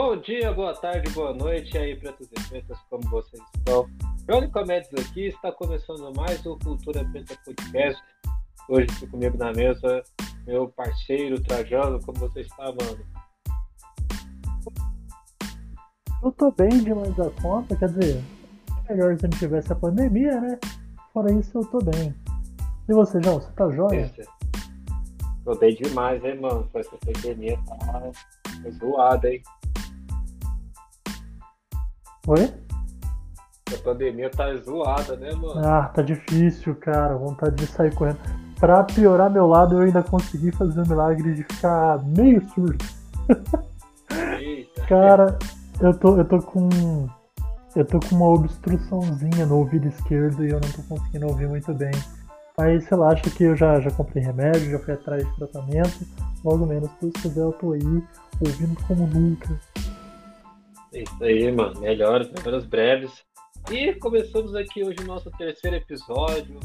Bom dia, boa tarde, boa noite aí, pretos e pretas, como vocês estão? Jô Nicomedes aqui, está começando mais o Cultura Preta Podcast. Hoje estou comigo na mesa, meu parceiro Trajano, como você está, mano? Eu tô bem demais da conta, quer dizer, melhor se não tivesse a pandemia, né? Fora isso, eu tô bem. E você, João, você tá jóia? Tô bem demais, hein, mano? Essa pandemia tá zoada, hein? Oi? A pandemia tá zoada, né, mano? Ah, tá difícil, cara. Vontade de sair correndo. Pra piorar meu lado, eu ainda consegui fazer o milagre de ficar meio surdo. Eita. Cara, eu tô com uma obstruçãozinha no ouvido esquerdo e eu não tô conseguindo ouvir muito bem. Mas sei lá, acho que eu já comprei remédio, já fui atrás de tratamento. Logo menos, por isso que eu tô aí ouvindo como nunca. Isso aí, mano. Melhoras breves. E começamos aqui hoje o nosso terceiro episódio,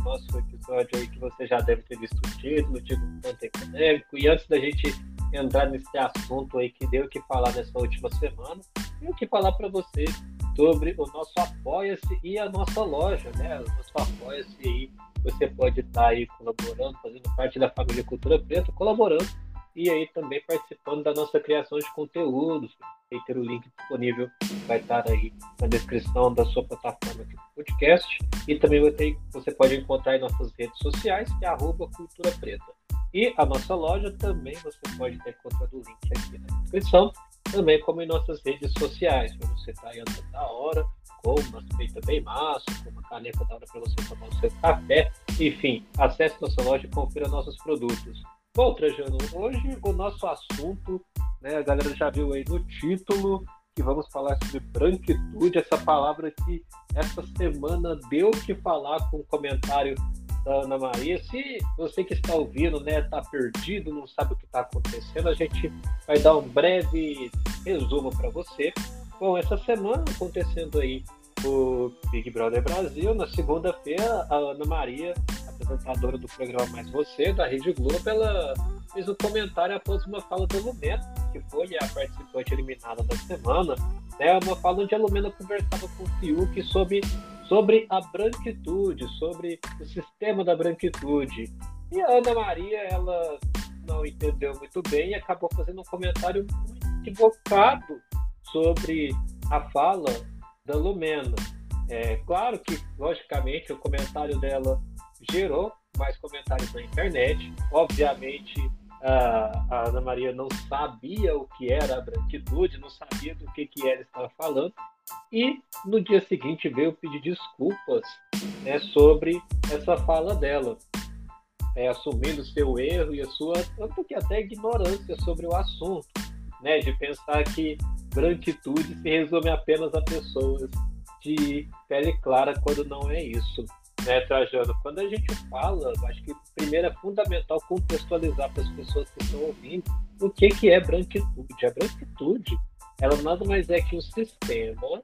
aí que você já deve ter visto o título tanto econômico. E antes da gente entrar nesse assunto aí que deu o que falar nessa última semana, tenho o que falar para vocês sobre o nosso Apoia-se e a nossa loja, né? O nosso Apoia-se aí, você pode estar aí colaborando, fazendo parte da família Cultura Preta, colaborando e aí também participando da nossa criação de conteúdos. Aí ter o link disponível, vai estar aí na descrição da sua plataforma aqui do podcast. E também você pode encontrar em nossas redes sociais, que é @culturapreta. E a nossa loja também você pode estar encontrando o link aqui na descrição, também como em nossas redes sociais, para você estar aí andando da hora, com uma feita bem massa, com uma caneca da hora para você tomar o seu café. Enfim, acesse nossa loja e confira nossos produtos. Bom, Trajano, hoje o nosso assunto, né, a galera já viu aí no título, que vamos falar sobre branquitude, essa palavra que essa semana deu que falar com o comentário da Ana Maria. Se você que está ouvindo, né, está perdido, não sabe o que está acontecendo, a gente vai dar um breve resumo para você. Bom, essa semana acontecendo aí o Big Brother Brasil, na segunda-feira, a Ana Maria, apresentadora do programa Mais Você, da Rede Globo, ela fez um comentário após uma fala da Lumena, que foi a participante eliminada da semana, né? Uma fala onde a Lumena conversava com o Fiuk sobre a branquitude, sobre o sistema da branquitude. E a Ana Maria, ela não entendeu muito bem e acabou fazendo um comentário muito equivocado sobre a fala da Lumena. É claro que, logicamente, o comentário dela gerou mais comentários na internet. Obviamente, a Ana Maria não sabia o que era a branquitude, não sabia do que ela estava falando. E no dia seguinte veio pedir desculpas, né, sobre essa fala dela, assumindo seu erro e a sua, tanto que até ignorância sobre o assunto, né, de pensar que branquitude se resume apenas a pessoas de pele clara, quando não é isso. Né, Trajano? Quando a gente fala, acho que primeiro é fundamental contextualizar para as pessoas que estão ouvindo o que é branquitude. A branquitude, ela nada mais é que um sistema,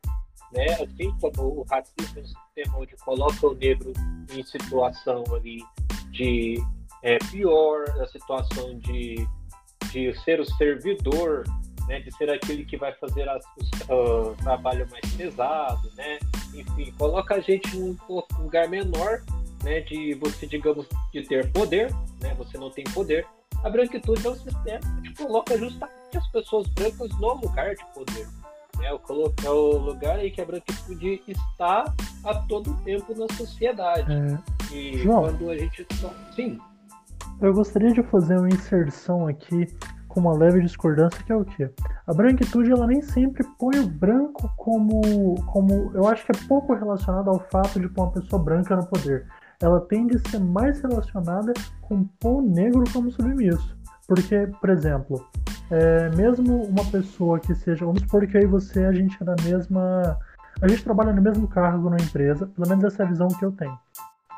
né, assim como o racismo é um sistema onde coloca o negro em situação ali de pior, a situação de ser o servidor, né, de ser aquele que vai fazer o trabalho mais pesado, né? Enfim, coloca a gente num lugar menor, né, de você, digamos, de ter poder, né? Você não tem poder. A branquitude é um sistema que coloca justamente as pessoas brancas no lugar de poder, né? É o lugar aí que a branquitude está a todo tempo na sociedade. E João, quando a gente... Sim. Eu gostaria de fazer uma inserção aqui com uma leve discordância, que é o quê? A branquitude, ela nem sempre põe o branco como... Eu acho que é pouco relacionado ao fato de pôr uma pessoa branca no poder. Ela tende a ser mais relacionada com pôr o negro como submisso. Porque, por exemplo, mesmo uma pessoa que seja... Vamos supor que eu e você, a gente é da mesma... A gente trabalha no mesmo cargo na empresa, pelo menos essa é a visão que eu tenho.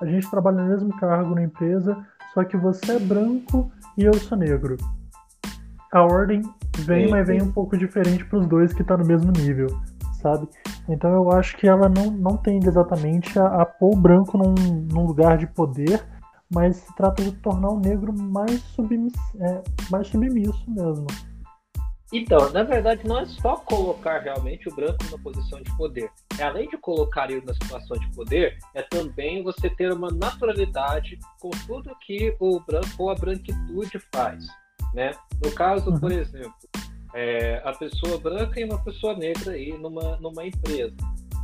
A gente trabalha no mesmo cargo na empresa, só que você é branco e eu sou negro. A ordem vem, mas vem um pouco diferente para os dois que tá no mesmo nível, sabe? Então eu acho que ela não tende exatamente a pôr o branco num lugar de poder, mas se trata de tornar o negro mais submisso mesmo. Então, na verdade, não é só colocar realmente o branco na posição de poder. Além de colocar ele na situação de poder, é também você ter uma naturalidade com tudo que o branco ou a branquitude faz, né? No caso, por exemplo, a pessoa branca e uma pessoa negra aí numa empresa,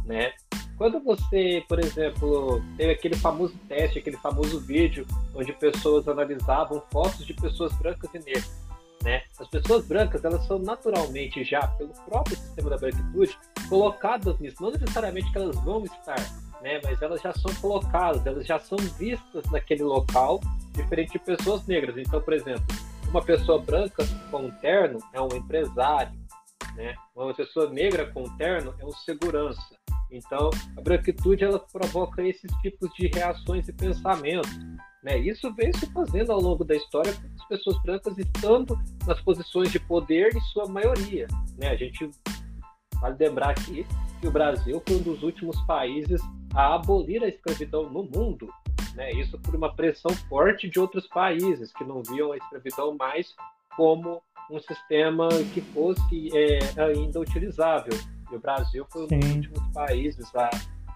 né? Quando você, por exemplo, teve aquele famoso teste, aquele famoso vídeo onde pessoas analisavam fotos de pessoas brancas e negras, né? As pessoas brancas, elas são naturalmente já, pelo próprio sistema da branquitude, colocadas nisso. Não necessariamente que elas vão estar, né? Mas elas já são colocadas, elas já são vistas naquele local, diferente de pessoas negras. Então, por exemplo, uma pessoa branca com um terno é um empresário, né? Uma pessoa negra com um terno é um segurança. Então, a branquitude, ela provoca esses tipos de reações e pensamentos, né? Isso vem se fazendo ao longo da história, as pessoas brancas estando nas posições de poder em sua maioria, né? A gente vale lembrar aqui que o Brasil foi um dos últimos países a abolir a escravidão no mundo, né? Isso por uma pressão forte de outros países que não viam a escravidão mais como um sistema que fosse ainda utilizável. E o Brasil foi um dos últimos países a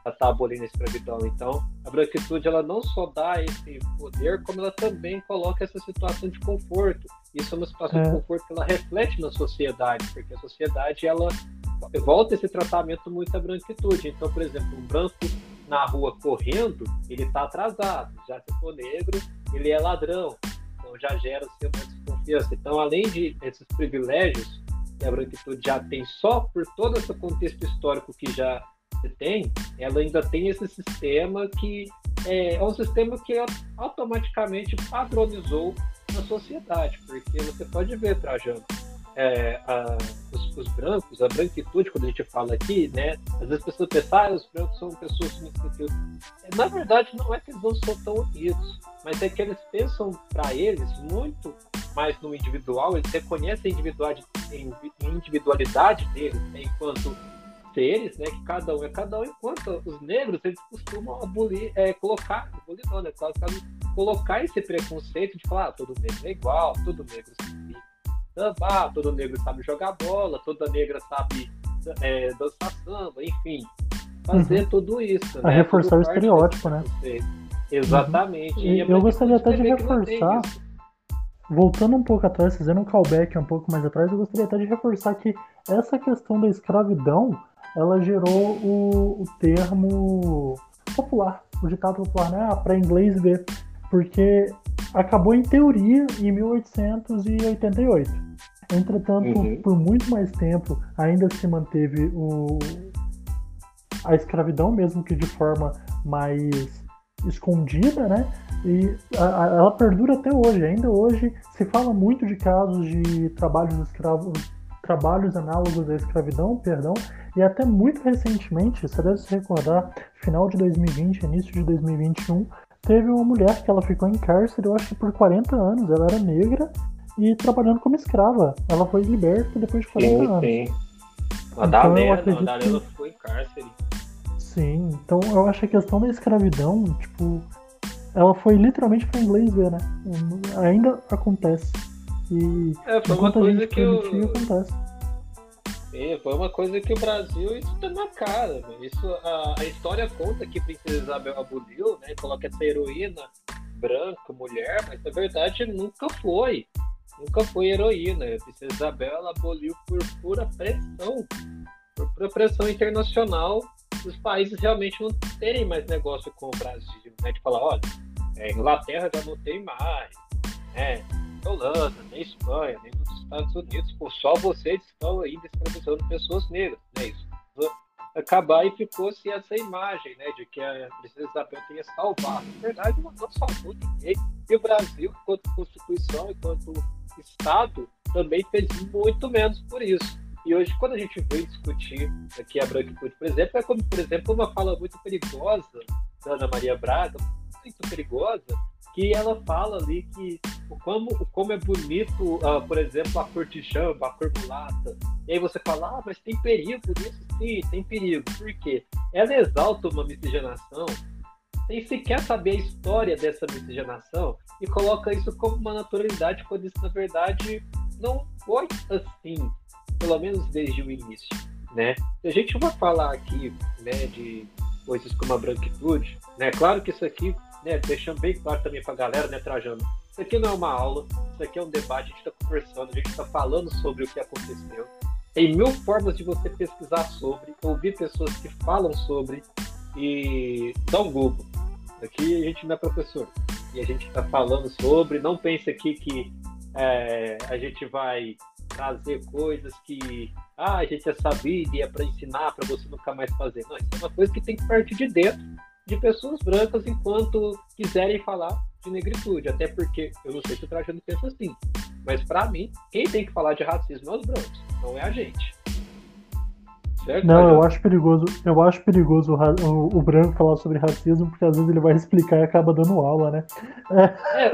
estar abolindo a escravidão. Então, a branquitude, ela não só dá esse poder, como ela também coloca essa situação de conforto. Isso é uma situação de conforto que ela reflete na sociedade, porque a sociedade, ela volta esse tratamento muito à branquitude. Então, por exemplo, um branco na rua correndo, ele está atrasado. Já se for negro, ele é ladrão. Então, já gera assim, uma desconfiança. Então, além de esses privilégios que a branquitude já tem só por todo esse contexto histórico que já se tem, ela ainda tem esse sistema que é um sistema que automaticamente padronizou na sociedade, porque você pode ver, Trajano, os brancos, a branquitude, quando a gente fala aqui, né, às vezes as pessoas pensam, os brancos são pessoas significativas. Na verdade, não é que eles não são tão unidos, mas é que eles pensam para eles muito mais no individual, eles reconhecem a individualidade deles, né, enquanto seres, né, que cada um é cada um, enquanto os negros, eles costumam colocar esse preconceito de falar, todo negro é igual, todo negro sabe sambar, todo negro sabe jogar bola, toda negra sabe dançar samba, enfim, fazer tudo isso, né? Reforçar o estereótipo, né? Exatamente. E eu gostaria até de reforçar, voltando um pouco atrás, fazendo um callback um pouco mais atrás, eu gostaria até de reforçar que essa questão da escravidão, ela gerou o termo popular, o ditado popular, né? Ah, para inglês ver, porque acabou em teoria em 1888. Entretanto, por muito mais tempo, ainda se manteve a escravidão, mesmo que de forma mais escondida, né? E ela perdura até hoje. Ainda hoje se fala muito de casos de trabalhos análogos à escravidão, e até muito recentemente, você deve se recordar, final de 2020, início de 2021, teve uma mulher que ela ficou em cárcere, eu acho que por 40 anos, ela era negra e trabalhando como escrava. Ela foi liberta depois de 40 anos. Sim. Madalena ficou em cárcere. Sim, então eu acho a questão da escravidão, tipo, ela foi literalmente para inglês ver, né? Ainda acontece. E foi uma coisa que acontece. Foi uma coisa que o Brasil, isso tá na cara, velho. Isso, a história conta que Princesa Isabel aboliu, né? Coloca essa heroína branca, mulher, mas na verdade nunca foi heroína. A Princesa Isabel, ela aboliu por pura pressão internacional, os países realmente não terem mais negócio com o Brasil, né? De falar, olha, Inglaterra já não tem mais, né? Holanda, nem Espanha, nem nos Estados Unidos, por só vocês estão ainda escravizando pessoas negras, né? Isso acabar e ficou-se essa imagem, né, de que a Princesa Isabel tenha salvado. Na verdade, ela não salvou ninguém, e o Brasil, enquanto Constituição, enquanto Estado, também fez muito menos por isso. E hoje, quando a gente vem discutir aqui a branquitude, por exemplo, é como, por exemplo, uma fala muito perigosa da Ana Maria Braga, muito perigosa, que ela fala ali que como é bonito, por exemplo, a cor de chamba, a cor mulata. E aí você fala, mas tem perigo nisso? Sim, tem perigo. Por quê? Ela exalta uma miscigenação sem sequer saber a história dessa miscigenação e coloca isso como uma naturalidade, quando isso, na verdade, não foi assim. pelo menos desde o início, né? Se a gente vai falar aqui, né, de coisas como a branquitude, né? Claro que isso aqui, né, deixando bem claro também pra galera, né, Trajano, isso aqui não é uma aula, isso aqui é um debate, a gente tá conversando, a gente tá falando sobre o que aconteceu. Tem mil formas de você pesquisar sobre, ouvir pessoas que falam sobre e dar um Google. Aqui a gente não é professor e a gente está falando sobre. Não pense aqui que a gente vai trazer coisas que a gente é sabido e é para ensinar, para você nunca mais fazer. Não, isso é uma coisa que tem que partir de dentro de pessoas brancas enquanto quiserem falar de negritude. Até porque, eu não sei se o Trajano pensa assim, mas para mim, quem tem que falar de racismo é os brancos, não é a gente. Certo? Não, eu acho perigoso o branco falar sobre racismo, porque às vezes ele vai explicar e acaba dando aula, né?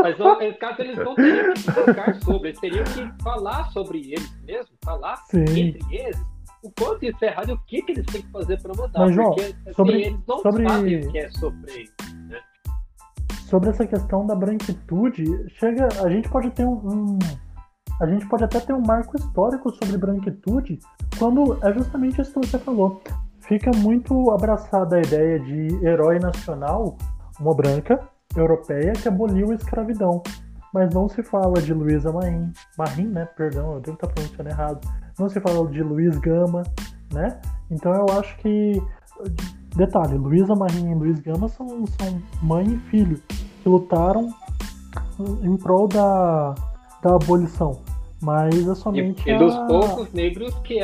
Mas nesse caso eles não teriam que explicar sobre, eles teriam que falar sobre eles mesmo, falar Sim. entre eles, o quanto isso é errado e o que eles têm que fazer para mudar, mas, João, porque assim, eles não sabem o que é sofrer, né? Sobre essa questão da branquitude, a gente pode ter a gente pode até ter um marco histórico sobre branquitude, quando é justamente isso que você falou. Fica muito abraçada a ideia de herói nacional, uma branca europeia que aboliu a escravidão. Mas não se fala de Luísa Mahin, né? Perdão, eu devo estar pronunciando errado. Não se fala de Luís Gama, né? Então eu acho que... Detalhe, Luísa Mahin e Luís Gama são mãe e filho, que lutaram em prol da abolição. Mas é somente e dos poucos negros que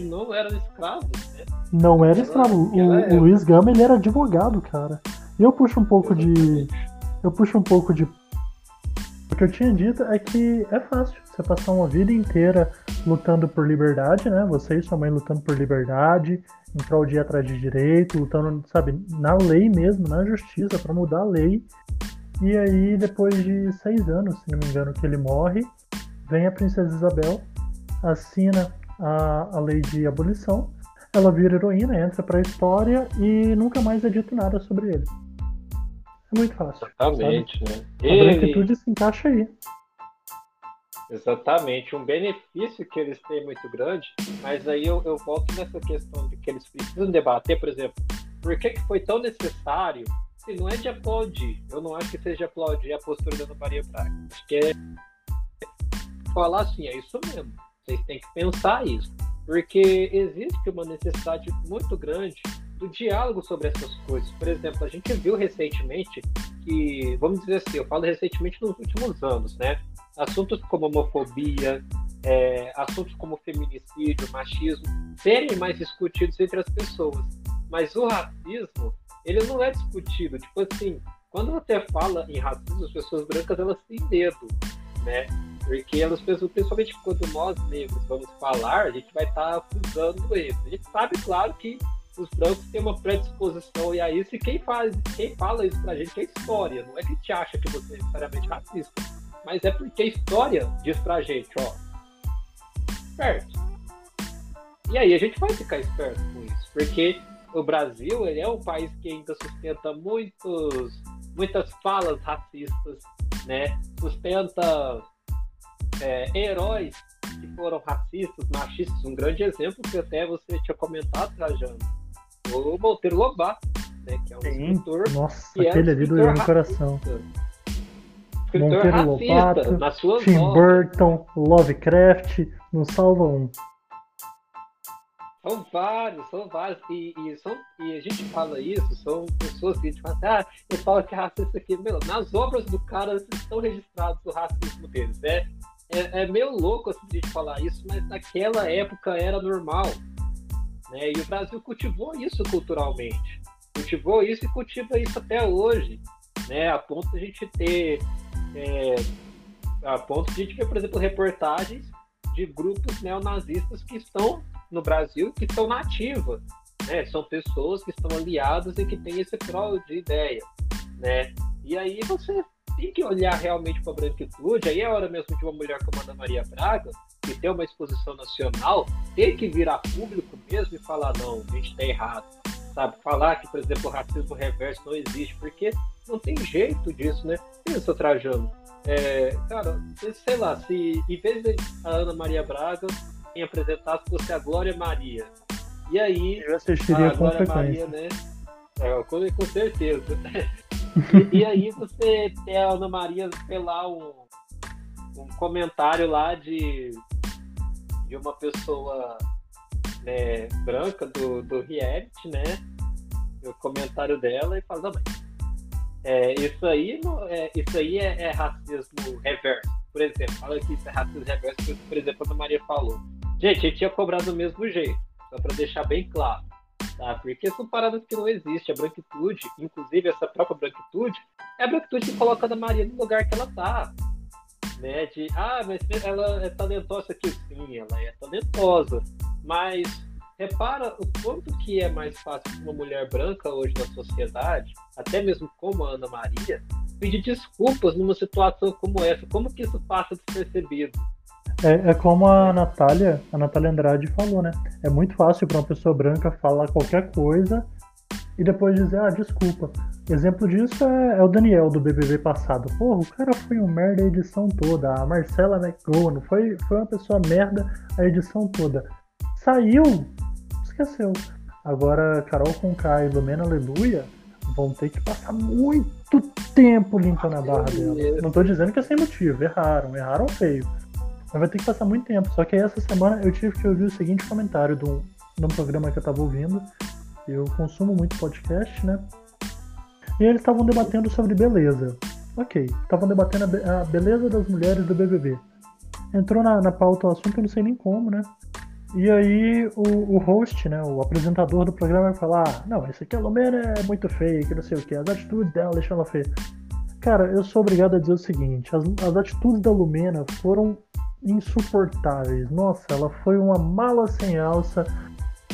não eram escravos, né? Não era escravo. O Luís Gama, ele era advogado, cara. E eu puxo um pouco de... O que eu tinha dito é que é fácil você passar uma vida inteira lutando por liberdade, né? Você e sua mãe lutando por liberdade, em prol de ir atrás de direito, lutando, sabe, na lei mesmo, na justiça, pra mudar a lei. E aí, depois de 6 anos, se não me engano, que ele morre, vem a princesa Isabel, assina a lei de abolição, ela vira heroína, entra pra história e nunca mais é dito nada sobre ele. É muito fácil. Exatamente, sabe? Né? A branquitude se encaixa aí. Exatamente, um benefício que eles têm muito grande, mas aí eu volto nessa questão de que eles precisam debater, por exemplo, por que foi tão necessário, se não é de aplaudir, eu não acho que seja aplaudir a postura da Ana Maria Braga, acho que é falar assim, é isso mesmo, vocês têm que pensar isso, porque existe uma necessidade muito grande do diálogo sobre essas coisas. Por exemplo, a gente viu recentemente que, vamos dizer assim, eu falo recentemente nos últimos anos, né? Assuntos como homofobia, assuntos como feminicídio, machismo, serem mais discutidos entre as pessoas. Mas o racismo, ele não é discutido. Tipo assim, quando você fala em racismo, as pessoas brancas, elas têm medo, né? Porque elas pensam, principalmente quando nós negros vamos falar, a gente vai estar acusando eles. A gente sabe, claro, que os brancos têm uma predisposição e a isso, e quem fala isso pra gente é história. Não é que te acha que você é necessariamente racista. Mas é porque a história diz pra gente, ó, esperto. E aí a gente vai ficar esperto com isso, porque o Brasil, ele é um país que ainda sustenta muitas falas racistas, né? Sustenta heróis que foram racistas, machistas. Um grande exemplo que até você tinha comentado, Trajano, o Monteiro Lobato, né? Que é um escritor... Nossa, aquele ali doeu no coração. Monteiro Lobato, Tim Burton, Lovecraft, não salva um. São vários. E a gente fala isso, são pessoas que a gente fala assim, eu falo que é racista aqui. Meu, nas obras do cara estão registrados o racismo deles, né? É meio louco assim, a gente falar isso, mas naquela época era normal, né? E o Brasil cultivou isso culturalmente. Cultivou isso e cultiva isso até hoje, né? A ponto de a gente ter... a ponto de a gente ver, por exemplo, reportagens de grupos neonazistas que estão no Brasil, que estão na ativa, né? São pessoas que estão aliadas e que têm esse prol de ideia, né? E aí você tem que olhar realmente para a branquitude. Aí é hora mesmo de uma mulher como a Ana Maria Braga, que tem uma exposição nacional, ter que virar público mesmo e falar, não, a gente está errado, sabe? Falar que, por exemplo, o racismo reverso não existe, porque não tem jeito disso, né? Pensa, Trajano. Cara, sei lá, se em vez de a Ana Maria Braga quem apresentasse fosse a Glória Maria. E aí, eu assistiria a Glória Maria, né? Com certeza. E aí você tem a Ana Maria, sei lá, um comentário lá de uma pessoa, né, branca do reality, né? O comentário dela e fala, isso aí é racismo reverso, por exemplo. Fala que isso é racismo reverso, por exemplo, a Ana Maria falou. Gente, eu tinha cobrado do mesmo jeito, só para deixar bem claro, tá? Porque são paradas que não existem. A branquitude, inclusive essa própria branquitude, é a branquitude que coloca a Ana Maria no lugar que ela tá, né? Mas ela é talentosa aqui, sim, ela é talentosa, mas repara o quanto que é mais fácil para uma mulher branca hoje na sociedade, até mesmo como a Ana Maria, pedir desculpas numa situação como essa. Como que isso passa despercebido? É como a Natália Andrade falou, né? É muito fácil para uma pessoa branca falar qualquer coisa e depois dizer, desculpa. Exemplo disso é o Daniel do BBB passado. Porra, o cara foi um merda a edição toda. A Marcela foi uma pessoa merda a edição toda. Saiu, esqueceu. Agora, Karol Conká e Lumena, aleluia, vão ter que passar muito tempo limpando a barra dela. Não tô dizendo que é sem motivo, erraram feio. Mas vai ter que passar muito tempo. Só que aí essa semana eu tive que ouvir o seguinte comentário de um programa que eu tava ouvindo. Eu consumo muito podcast, né? E eles estavam debatendo sobre beleza. Ok, estavam debatendo a beleza das mulheres do BBB. Entrou na pauta o assunto, eu não sei nem como, né? E aí o host, né, o apresentador do programa, vai falar, não, esse aqui a Lumena é muito feia, que não sei o que, as atitudes dela deixam ela feia. Cara, eu sou obrigado a dizer o seguinte, as atitudes da Lumena foram insuportáveis. Nossa, ela foi uma mala sem alça,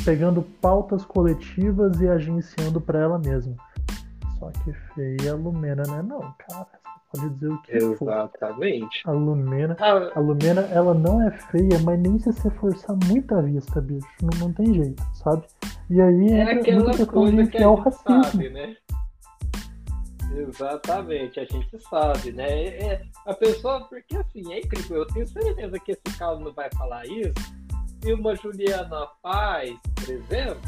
pegando pautas coletivas e agenciando pra ela mesma. Só que feia a Lumena, né? Não, cara, você pode dizer o que for. Exatamente. A Lumena, ela não é feia, mas nem se você forçar muito a vista, bicho. Não tem jeito, sabe? E aí é aquela coisa que a gente sabe, né? Exatamente, a gente sabe, né? A pessoa, porque assim, é incrível. Eu tenho certeza que esse cara não vai falar isso. E uma Juliana Paz, por exemplo,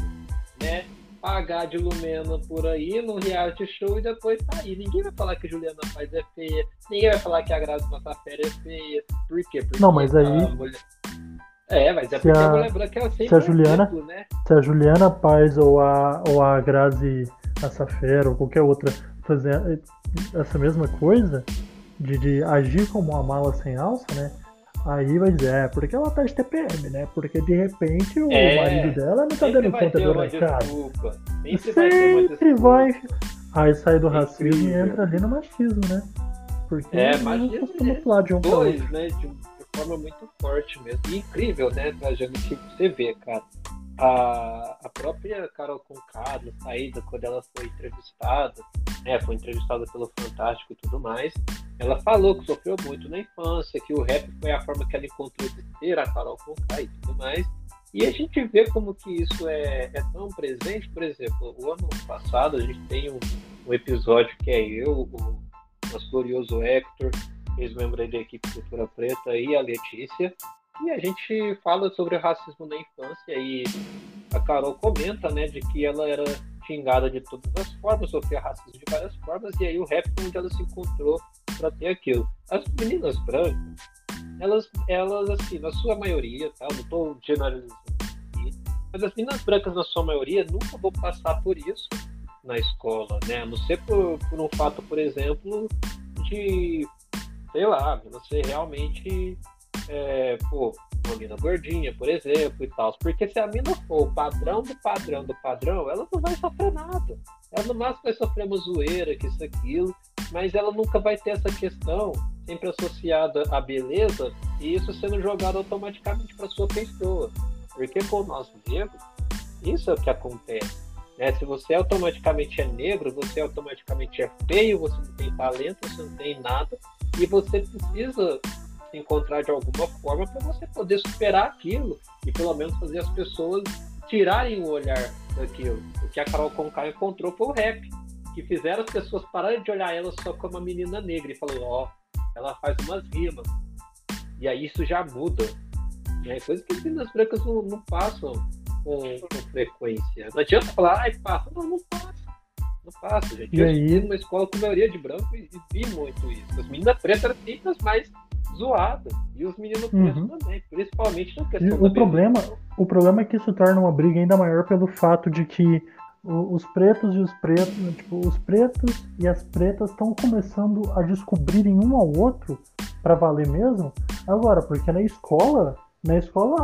né? Pagar de Lumena por aí num reality show e depois sair. Ninguém vai falar que Juliana Paz é feia, ninguém vai falar que a Grazi Passafera é feia. Por quê? Porque não, mas aí... mulher... É, mas é porque a mulher branca ela sempre é, né? Se a Juliana Paz ou a Grazi Passafera ou qualquer outra fazer essa mesma coisa de agir como uma mala sem alça, né? Aí vai dizer, porque ela tá de TPM, né? Porque de repente o marido dela não tá dando conta do mercado. Sempre vai. Aí sai do racismo e entra ali no machismo, né? Porque machismo costuma pular de um pra outro, né? De forma muito forte mesmo. E incrível, né? Trajano, que você vê, cara. A própria Karol Conká, na saída, quando ela foi entrevistada, né, foi entrevistada pelo Fantástico e tudo mais, ela falou que sofreu muito na infância, que o rap foi a forma que ela encontrou de ser a Karol Conká e tudo mais. E a gente vê como que isso é tão presente. Por exemplo, o ano passado a gente tem um episódio que é o nosso glorioso Hector, ex-membro da equipe Cultura Preta, e a Letícia. E a gente fala sobre o racismo na infância e a Karol comenta, né, de que ela era xingada de todas as formas, sofria racismo de várias formas, e aí o rap onde ela se encontrou para ter aquilo. As meninas brancas, elas assim, na sua maioria, tá? Eu não estou generalizando aqui, mas as meninas brancas, na sua maioria, nunca vão passar por isso na escola, né? A não ser por um fato, por exemplo, de, sei lá, não ser realmente... uma mina gordinha, por exemplo, e tal. Porque se a mina for o padrão do padrão do padrão, ela não vai sofrer nada. Ela no máximo vai sofrer uma zoeira, que isso, aquilo, mas ela nunca vai ter essa questão sempre associada à beleza e isso sendo jogado automaticamente para sua pessoa. Porque com nós negros, isso é o que acontece, né? Se você automaticamente é negro, você automaticamente é feio, você não tem talento, você não tem nada e você precisa se encontrar de alguma forma para você poder superar aquilo e pelo menos fazer as pessoas tirarem o olhar daquilo. O que a Karol Conká encontrou foi o rap, que fizeram as pessoas pararem de olhar ela só como uma menina negra e falou, ela faz umas rimas. E aí isso já muda. né? Coisa que as meninas brancas não passam com frequência. Não adianta falar, ai, passa. Não passa. Não passa, gente. E eu estive numa escola com maioria de branco e vi muito isso. As meninas pretas eram sempre as mais zoadas. E os meninos pretos também, principalmente na questão da beleza. O problema é que isso torna uma briga ainda maior pelo fato de que os pretos e os pretos, tipo, os pretos e as pretas estão começando a descobrirem um ao outro pra valer mesmo agora, porque na escola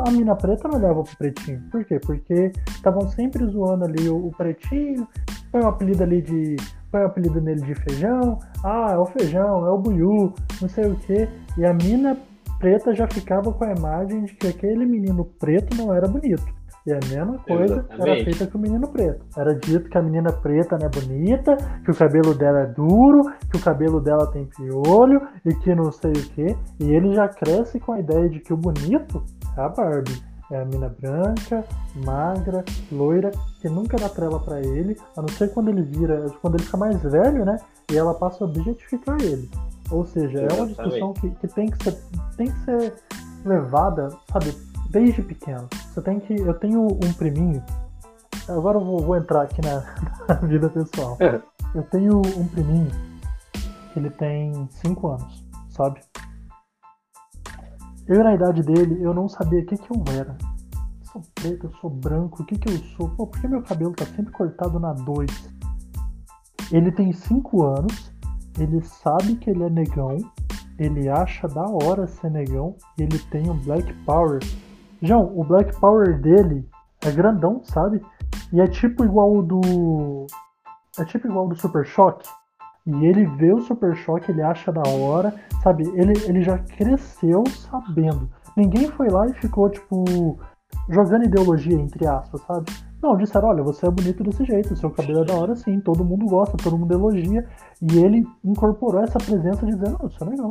a mina preta não olhava pro pretinho. Por quê? Porque estavam sempre zoando ali o pretinho, põe um apelido nele de feijão, é o feijão, é o buiú, não sei o que, e a mina preta já ficava com a imagem de que aquele menino preto não era bonito. E a mesma coisa era feita com o menino preto. Era dito que a menina preta não é bonita, que o cabelo dela é duro, que o cabelo dela tem piolho e que não sei o quê. E ele já cresce com a ideia de que o bonito é a Barbie. É a menina branca, magra, loira, que nunca dá trela pra ele, a não ser quando ele fica mais velho, né? E ela passa a objetificar ele. Ou seja, é uma discussão que tem que ser levada, sabe, desde pequeno. Eu tenho um priminho. Agora eu vou entrar aqui na vida pessoal. Eu tenho um priminho que ele tem 5 anos, sabe? Eu, na idade dele, eu não sabia o que eu era. Eu sou preto, eu sou branco, o que eu sou? Pô, por que meu cabelo tá sempre cortado na 2? Ele tem 5 anos, ele sabe que ele é negão, ele acha da hora ser negão e ele tem um Black Power. João, o Black Power dele é grandão, sabe? E é tipo igual do... Super Choque. E ele vê o Super Choque, ele acha da hora, sabe? Ele já cresceu sabendo. Ninguém foi lá e ficou, tipo, jogando ideologia, entre aspas, sabe? Não, disseram, olha, você é bonito desse jeito, seu cabelo é da hora sim, todo mundo gosta, todo mundo elogia. E ele incorporou essa presença dizendo, não, isso é legal.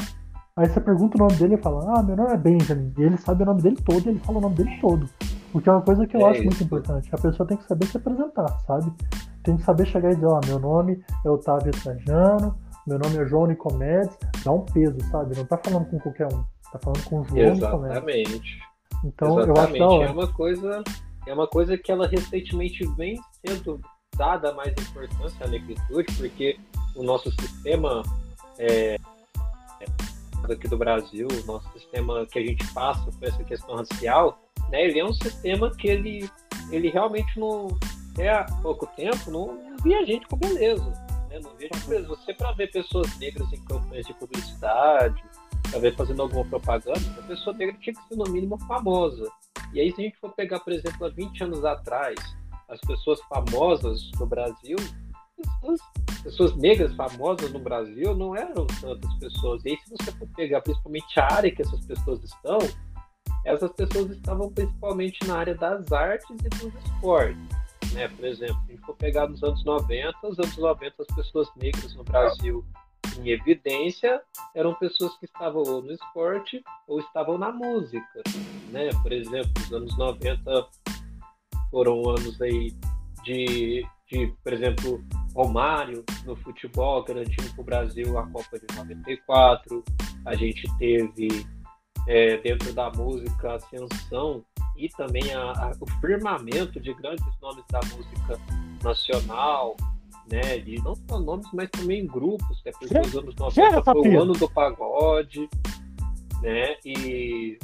Aí você pergunta o nome dele e fala, meu nome é Benjamin. E ele sabe o nome dele todo e ele fala o nome dele todo. O que é uma coisa que eu acho muito importante. A pessoa tem que saber se apresentar, sabe? Tem que saber chegar e dizer, meu nome é Otávio Trajano, meu nome é Jô Nicomedes. Dá um peso, sabe? Não tá falando com qualquer um. Tá falando com o Jô Nicomedes. Exatamente. Então, exatamente. Eu acho que é uma coisa que ela recentemente vem sendo dada mais importância à negritude, porque o nosso sistema aqui do Brasil, o nosso sistema que a gente passa por essa questão racial, né, ele é um sistema que ele realmente não, até há pouco tempo, não via a gente com beleza, né, não via a gente com beleza. Você, para ver pessoas negras em campanhas de publicidade, para ver fazendo alguma propaganda, a pessoa negra tinha que ser no mínimo famosa. E aí, se a gente for pegar, por exemplo, há 20 anos atrás, as pessoas famosas no Brasil, as pessoas negras famosas no Brasil não eram tantas pessoas. E aí, se você for pegar principalmente a área que essas pessoas estão, essas pessoas estavam principalmente na área das artes e dos esportes, né? Por exemplo, se a gente for pegar nos anos 90, as pessoas negras no Brasil em evidência eram pessoas que estavam ou no esporte ou estavam na música, né? Por exemplo, os anos 90 foram anos aí de, por exemplo, Romário no futebol, garantindo para o Brasil a Copa de 94. A gente teve, dentro da música, a ascensão e também o firmamento de grandes nomes da música nacional, né? E não só nomes, mas também grupos, que é os anos 90 foi o ano do pagode, né? E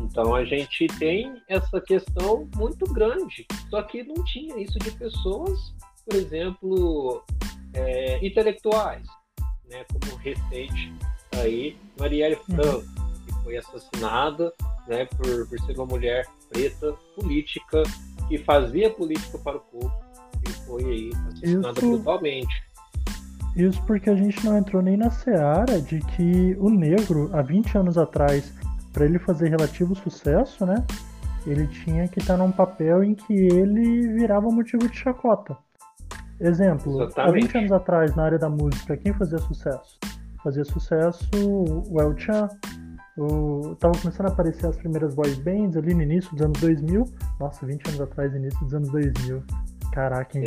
então a gente tem essa questão muito grande, só que não tinha isso de pessoas, por exemplo, intelectuais, né? Como recente aí, Marielle Franco, que foi assassinada, né, por ser uma mulher preta política, que fazia política para o povo, e foi aí assassinada brutalmente. Isso porque a gente não entrou nem na seara de que o negro, há 20 anos atrás, para ele fazer relativo sucesso, né, ele tinha que estar num papel em que ele virava motivo de chacota. Exemplo, exatamente. Há 20 anos atrás, na área da música, quem fazia sucesso? Fazia sucesso o El-Chan, tava começando a aparecer as primeiras boys bands ali no início dos anos 2000, nossa, 20 anos atrás, início dos anos 2000, caraca, hein?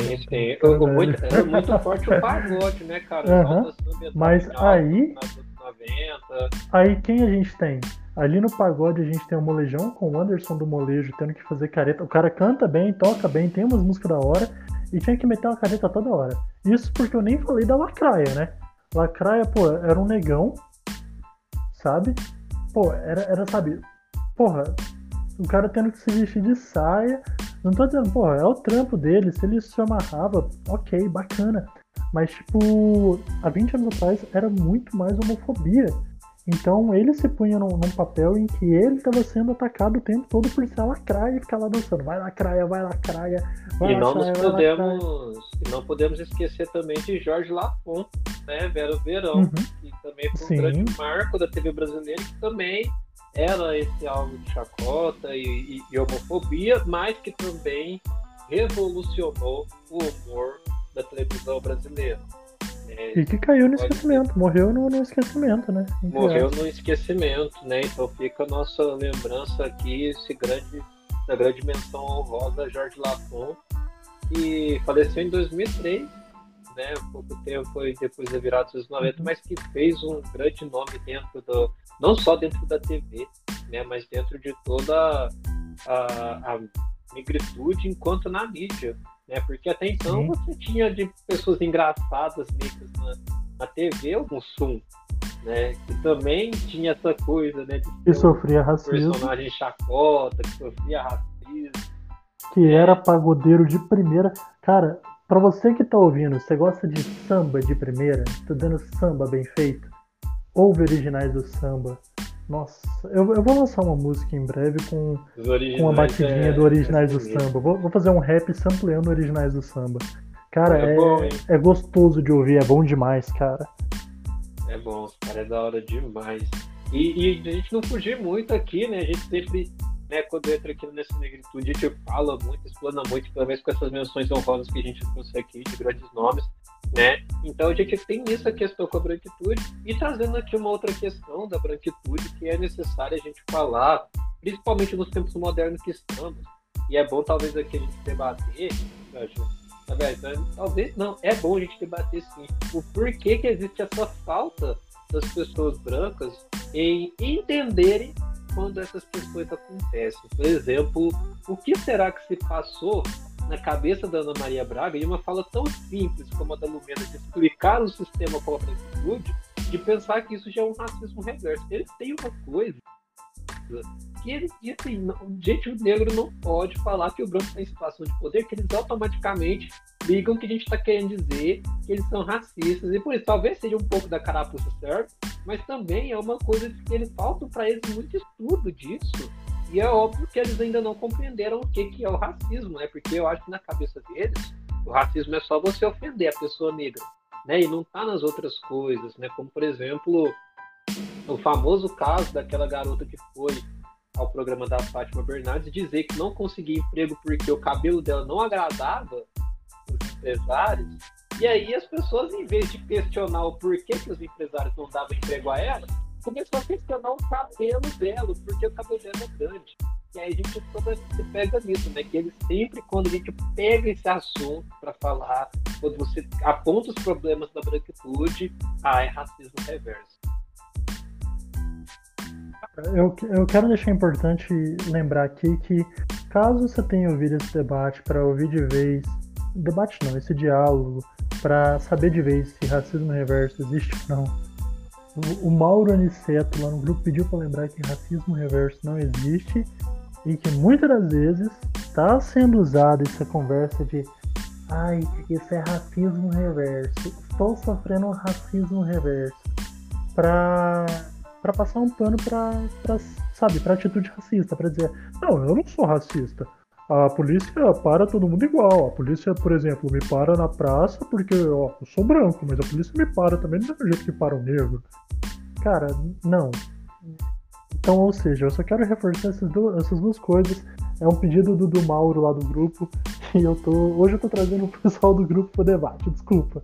Muito forte o pagode, né, cara? Mas aí, 90. Aí quem a gente tem? Ali no pagode a gente tem o Molejão com o Anderson do Molejo tendo que fazer careta. O cara canta bem, toca bem, tem umas músicas da hora e tinha que meter uma careta toda hora. Isso porque eu nem falei da Lacraia, né? Lacraia, pô, era um negão, sabe? Pô, era sabe? Porra, o cara tendo que se vestir de saia. Não tô dizendo, porra, é o trampo dele, se ele se amarrava, ok, bacana. Mas, tipo, há 20 anos atrás era muito mais homofobia. Então ele se punha num papel em que ele estava sendo atacado o tempo todo por ser Lacraia e ficar lá dançando. Vai Lacraia, vai Lacraia, vai Lacraia. E não podemos esquecer também de Jorge Lafon, né? Vera Verão, que também foi um grande marco da TV brasileira, que também era esse alvo de chacota e homofobia, mas que também revolucionou o humor da televisão brasileira. E que caiu no esquecimento, morreu no esquecimento, né? Morreu no esquecimento, né? Então fica a nossa lembrança aqui, essa grande menção honrosa, Jorge Lafon, que faleceu em 2003, né? Pouco tempo depois da virada dos 90, mas que fez um grande nome não só dentro da TV, né? Mas dentro de toda a negritude enquanto na mídia. É porque até então você tinha de pessoas engraçadas negras na TV, algum sum, né? Que também tinha essa coisa, né? Que sofria racismo. Personagem chacota, que sofria racismo. Que era pagodeiro de primeira. Cara, pra você que tá ouvindo, você gosta de samba de primeira? Tô dando samba bem feito? Ouve Originais do Samba. Nossa, eu vou lançar uma música em breve com uma batidinha do Originais do Samba. Vou fazer um rap sampleando Originais do Samba. Cara, bom, é gostoso de ouvir, é bom demais, cara. É bom, cara, é da hora demais. E a gente não fugir muito aqui, né? A gente sempre, né, quando entra aqui nessa negritude, a gente fala muito, explana muito, pelo menos com essas menções honrosas que a gente trouxe aqui, de grandes nomes, né? Então a gente tem isso, a questão com a branquitude, e trazendo aqui uma outra questão da branquitude que é necessário a gente falar, principalmente nos tempos modernos que estamos, e é bom talvez aqui a gente debater, é bom a gente debater sim, o porquê que existe essa falta das pessoas brancas em entenderem quando essas questões acontecem. Por exemplo, o que será que se passou na cabeça da Ana Maria Braga, e uma fala tão simples como a da Lumena, de explicar o sistema com a branquitude, de pensar que isso já é um racismo reverso. Ele tem uma coisa que ele diz assim, gente, o negro não pode falar que o branco está em situação de poder, que eles automaticamente ligam que a gente está querendo dizer que eles são racistas, e por isso talvez seja um pouco da carapuça certa, mas também é uma coisa que eles faltam para eles muito estudo disso. E é óbvio que eles ainda não compreenderam o que é o racismo, né? Porque eu acho que na cabeça deles, o racismo é só você ofender a pessoa negra, né? E não tá nas outras coisas, né? Como, por exemplo, o famoso caso daquela garota que foi ao programa da Fátima Bernardes dizer que não conseguia emprego porque o cabelo dela não agradava os empresários. E aí as pessoas, em vez de questionar o porquê que os empresários não davam emprego a ela, começou a questionar o cabelo dela, porque o cabelo dela é grande. E aí a gente toda se pega nisso, né? Que eles sempre, quando a gente pega esse assunto para falar, quando você aponta os problemas da branquitude, é racismo reverso. Eu quero deixar importante lembrar aqui que, caso você tenha ouvido esse debate para ouvir de vez, debate não, esse diálogo, para saber de vez se racismo reverso existe ou não, o Mauro Aniceto lá no grupo pediu para lembrar que racismo reverso não existe e que muitas das vezes está sendo usada essa conversa de ai, isso é racismo reverso, estou sofrendo um racismo reverso, para passar um pano para atitude racista, para dizer, não, eu não sou racista, a polícia para todo mundo igual, a polícia, por exemplo, me para na praça porque, ó, eu sou branco, mas a polícia me para também do mesmo jeito que para o negro. Cara, não. Então, ou seja, eu só quero reforçar essas duas coisas. É um pedido do Mauro lá do grupo, e hoje eu tô trazendo o pessoal do grupo pro debate, desculpa.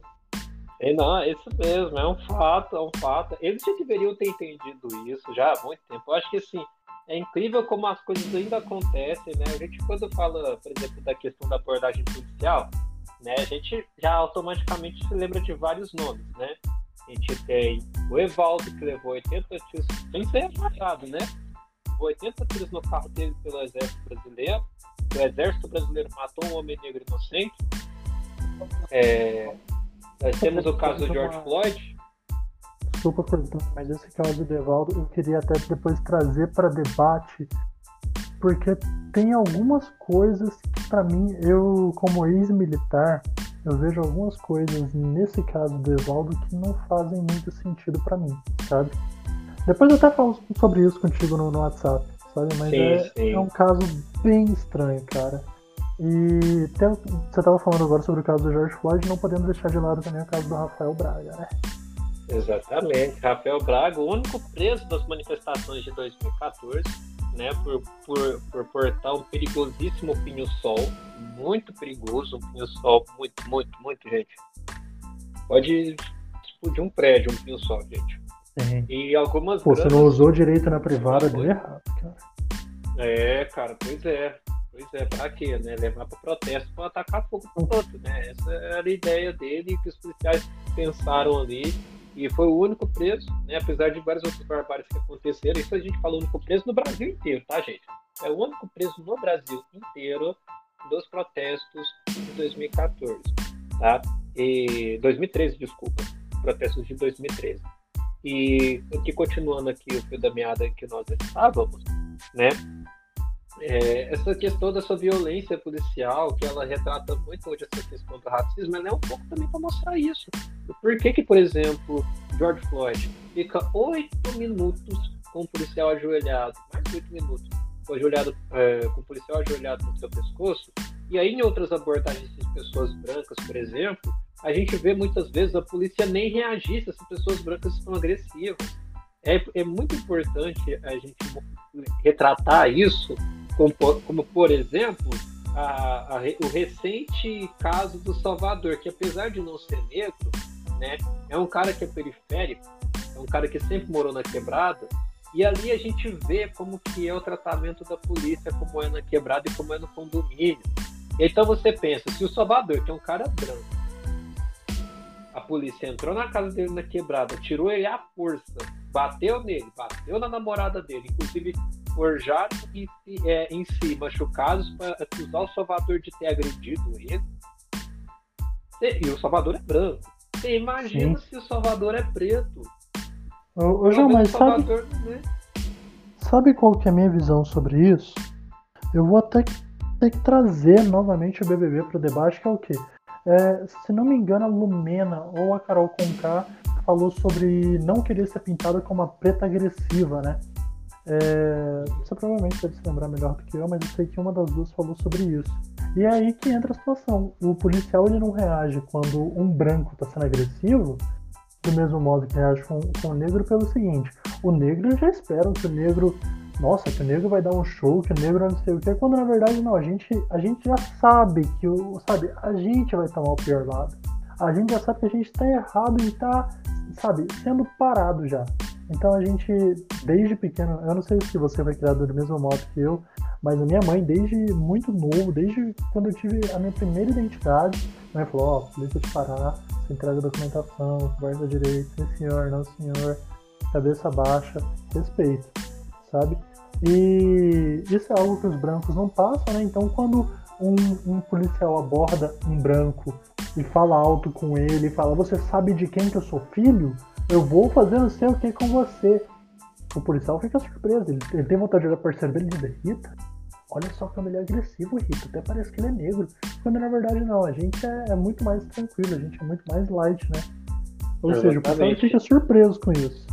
Não, é isso mesmo, é um fato. Eles já deveriam ter entendido isso já há muito tempo. Eu acho que, assim, é incrível como as coisas ainda acontecem, né? A gente, quando fala, por exemplo, da questão da abordagem policial, né? A gente já automaticamente se lembra de vários nomes, né? A gente tem o Evaldo, que levou 80 tiros, sempre é machado, né? Levou 80 tiros no carro dele pelo Exército Brasileiro. O Exército Brasileiro matou um homem negro inocente. Nós temos o caso do George Floyd. Desculpa, mas esse caso do Evaldo eu queria até depois trazer para debate, porque tem algumas coisas que, para mim, eu como ex-militar, eu vejo algumas coisas nesse caso do Evaldo que não fazem muito sentido para mim, sabe? Depois eu até falo sobre isso contigo no WhatsApp, sabe? Mas sim. É um caso bem estranho, cara. E você estava falando agora sobre o caso do George Floyd, não podemos deixar de lado também o caso do Rafael Braga, né? Exatamente. Rafael Braga, o único preso das manifestações de 2014, né, por portar um perigosíssimo pinho-sol, muito perigoso, um pinho-sol muito, muito, muito, gente. Pode explodir um prédio, um pinho-sol, gente. Sim. E algumas... Pô, você não usou direito na privada, deu errado, cara. É, cara, pois é, pra quê, né? Levar pro protesto pra atacar fogo pro outro, né? Essa era a ideia dele, que os policiais pensaram ali. E foi o único preso, né? Apesar de várias outras barbáries que aconteceram. Isso a gente fala o único preso no Brasil inteiro, tá, gente? É o único preso no Brasil inteiro dos protestos de 2014, tá? E 2013, desculpa. Protestos de 2013. E aqui, continuando aqui o fio da meada em que nós estávamos, né? Essa questão dessa violência policial, que ela retrata muito hoje essa questão do racismo, ela é um pouco também para mostrar isso. Por que, por exemplo, George Floyd fica 8 minutos com o policial ajoelhado, mais de 8 minutos com o policial ajoelhado no seu pescoço, e aí em outras abordagens de pessoas brancas, por exemplo, a gente vê muitas vezes a polícia nem reagir se as pessoas brancas estão agressivas. É muito importante a gente retratar isso, como por exemplo, o recente caso do Salvador, que apesar de não ser negro, né, é um cara que é periférico, é um cara que sempre morou na quebrada, e ali a gente vê como que é o tratamento da polícia, como é na quebrada e como é no condomínio. Então você pensa, se o Salvador, que é um cara branco, a polícia entrou na casa dele na quebrada, tirou ele à força, bateu nele, bateu na namorada dele, inclusive forjaram em si machucados para acusar o Salvador de ter agredido ele. E o Salvador é branco. Você imagina, sim, se o Salvador é preto. Ô, João, mas Salvador, sabe qual que é a minha visão sobre isso? Eu vou até ter que trazer novamente o BBB para o debate, que é o quê? Se não me engano, a Lumena ou a Karol Conká falou sobre não querer ser pintada como uma preta agressiva, né? Você provavelmente deve se lembrar melhor do que eu, mas eu sei que uma das duas falou sobre isso. E é aí que entra a situação. O policial, ele não reage quando um branco está sendo agressivo do mesmo modo que reage com o negro, pelo seguinte: o negro já espera que o negro... Nossa, que o negro vai dar um show, que o negro não sei o que, quando na verdade não, a gente já sabe que a gente vai tomar o pior lado. A gente já sabe que a gente tá errado e tá, sabe, sendo parado já. Então a gente, desde pequeno, eu não sei se você foi criado do mesmo modo que eu, mas a minha mãe, desde muito novo, desde quando eu tive a minha primeira identidade, a mãe falou: ó, polícia te parar, você entrega a documentação, guarda direito, sim senhor, não senhor, cabeça baixa, respeito, sabe? E isso é algo que os brancos não passam, né? Então quando um policial aborda um branco e fala alto com ele, fala: você sabe de quem que eu sou filho? Eu vou fazer não sei o que com você. O policial fica surpreso, ele tem vontade de olhar para o parceiro dele e dizer: Rita, olha só como ele é agressivo, Rita, até parece que ele é negro. Quando na verdade não, a gente é muito mais tranquilo, a gente é muito mais light, né? Ou seja, o policial fica surpreso com isso.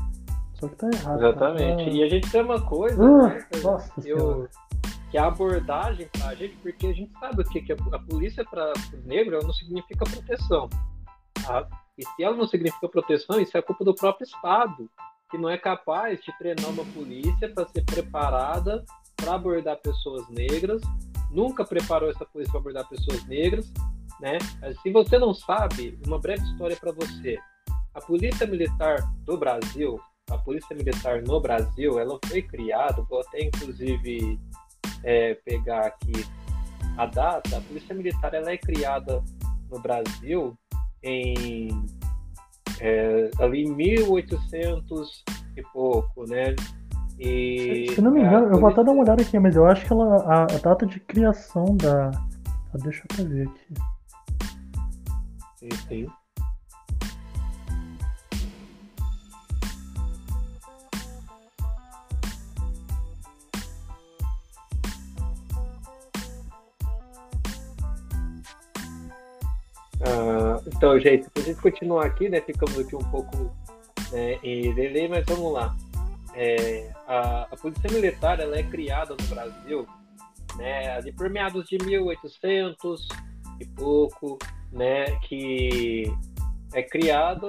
Que tá errado, exatamente, tá? E a gente tem uma coisa, né, que a abordagem pra gente, porque a gente sabe o que a polícia para o negro, ela não significa proteção, tá? E se ela não significa proteção, isso é culpa do próprio Estado, que não é capaz de treinar uma polícia para ser preparada para abordar pessoas negras, nunca preparou essa polícia para abordar pessoas negras, né? Se você não sabe, uma breve história para você: a polícia militar do Brasil, a polícia militar no Brasil, ela foi criada, vou até inclusive pegar aqui a data, a polícia militar ela é criada no Brasil em ali 1800 e pouco, né? E se não me engano, eu vou até dar uma olhada aqui, mas eu acho que ela, a data de criação da... Deixa eu ver aqui. Tem. Então, gente, se a gente continuar aqui, né, ficamos aqui um pouco, né, em delay, mas vamos lá. A polícia militar, ela é criada no Brasil, né, ali por meados de 1800 e pouco, né, que é criada...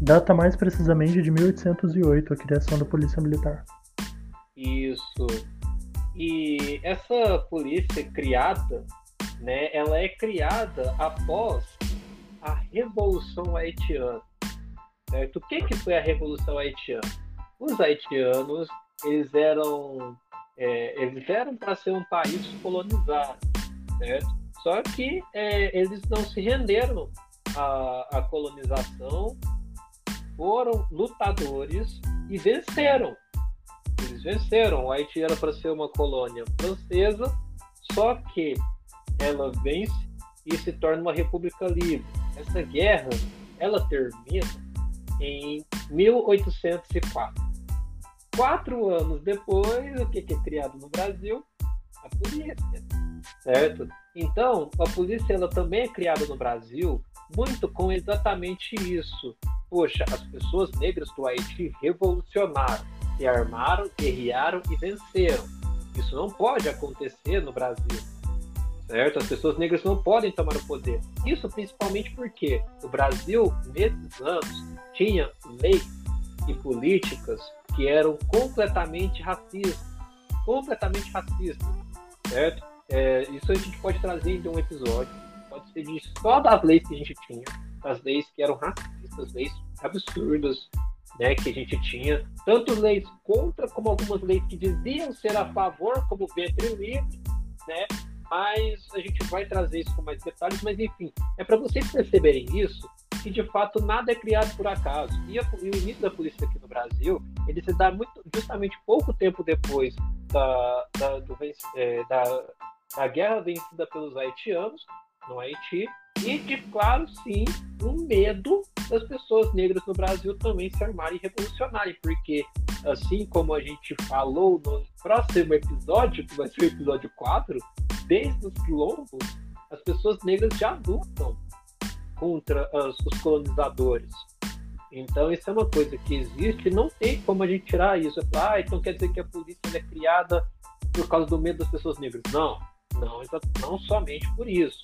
Data mais precisamente de 1808, a criação da polícia militar. Isso. E essa polícia criada, né, ela é criada após a Revolução Haitiana, certo? O que foi a Revolução Haitiana? Os haitianos, eles eram para ser um país colonizado, certo? Só que eles não se renderam à colonização, foram lutadores e venceram. Eles venceram. O Haiti era para ser uma colônia francesa, só que ela vence e se torna uma república livre. Essa guerra, ela termina em 1804. 4 anos depois, o que é criado no Brasil? A polícia, certo? Então, a polícia, ela também é criada no Brasil muito com exatamente isso. Poxa, as pessoas negras do Haiti revolucionaram, se armaram, guerrearam e venceram. Isso não pode acontecer no Brasil, certo? As pessoas negras não podem tomar o poder. Isso principalmente porque o Brasil, nesses anos, tinha leis e políticas que eram completamente racistas, certo? Isso a gente pode trazer em um episódio, pode ser disso, só das leis que a gente tinha, das leis que eram racistas, leis absurdas, né, que a gente tinha, tanto leis contra como algumas leis que diziam ser a favor, como o ventre livre, né? Mas a gente vai trazer isso com mais detalhes, mas enfim, é para vocês perceberem isso, que de fato nada é criado por acaso. E o início da polícia aqui no Brasil, ele se dá justamente pouco tempo depois da guerra vencida pelos haitianos no Haiti, e de claro, sim, o medo das pessoas negras no Brasil também se armarem e revolucionarem, porque assim como a gente falou no próximo episódio, que vai ser o episódio 4, desde os quilombos, as pessoas negras já lutam contra os colonizadores. Então, isso é uma coisa que existe e não tem como a gente tirar isso. Então quer dizer que a polícia é criada por causa do medo das pessoas negras? Não somente por isso,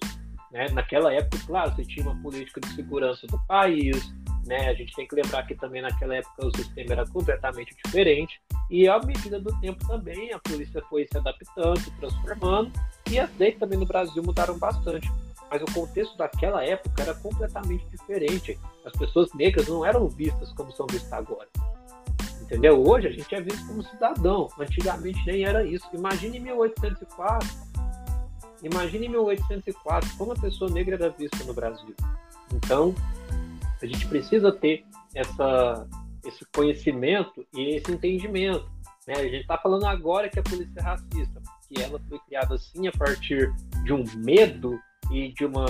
né? Naquela época, claro, você tinha uma política de segurança do país, né? A gente tem que lembrar que também naquela época o sistema era completamente diferente e, à medida do tempo também, a polícia foi se adaptando, se transformando, e as leis também no Brasil mudaram bastante. Mas o contexto daquela época era completamente diferente. As pessoas negras não eram vistas como são vistas agora, entendeu? Hoje a gente é visto como cidadão. Antigamente nem era isso. Imagine em 1804. Como a pessoa negra era vista no Brasil. Então, a gente precisa ter esse conhecimento e esse entendimento, né? A gente está falando agora que a polícia é racista, porque ela foi criada assim a partir de um medo e de uma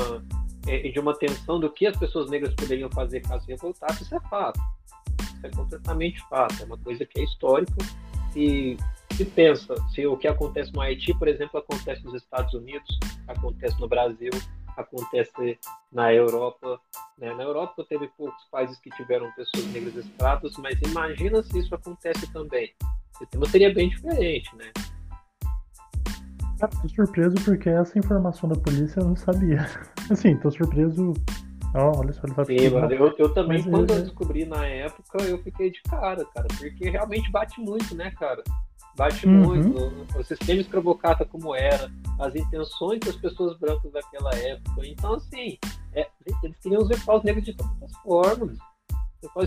tensão do que as pessoas negras poderiam fazer caso revoltassem. Isso é fato, isso é completamente fato, é uma coisa que é histórica. E se pensa, se o que acontece no Haiti, por exemplo, acontece nos Estados Unidos, acontece no Brasil, acontece na Europa, né? Na Europa teve poucos países que tiveram pessoas negras escravas, mas imagina se isso acontece também, o sistema seria bem diferente, né? Tô surpreso porque essa informação da polícia eu não sabia. Assim, tô surpreso. Oh, olha só, ele vai ficar... eu também, mas quando eu descobri na época, eu fiquei de cara, porque realmente bate muito, né, cara? Bate muito. O sistema escravocrata como era, as intenções das pessoas brancas daquela época. Então, assim, eles queriam usar os negros de todas as formas.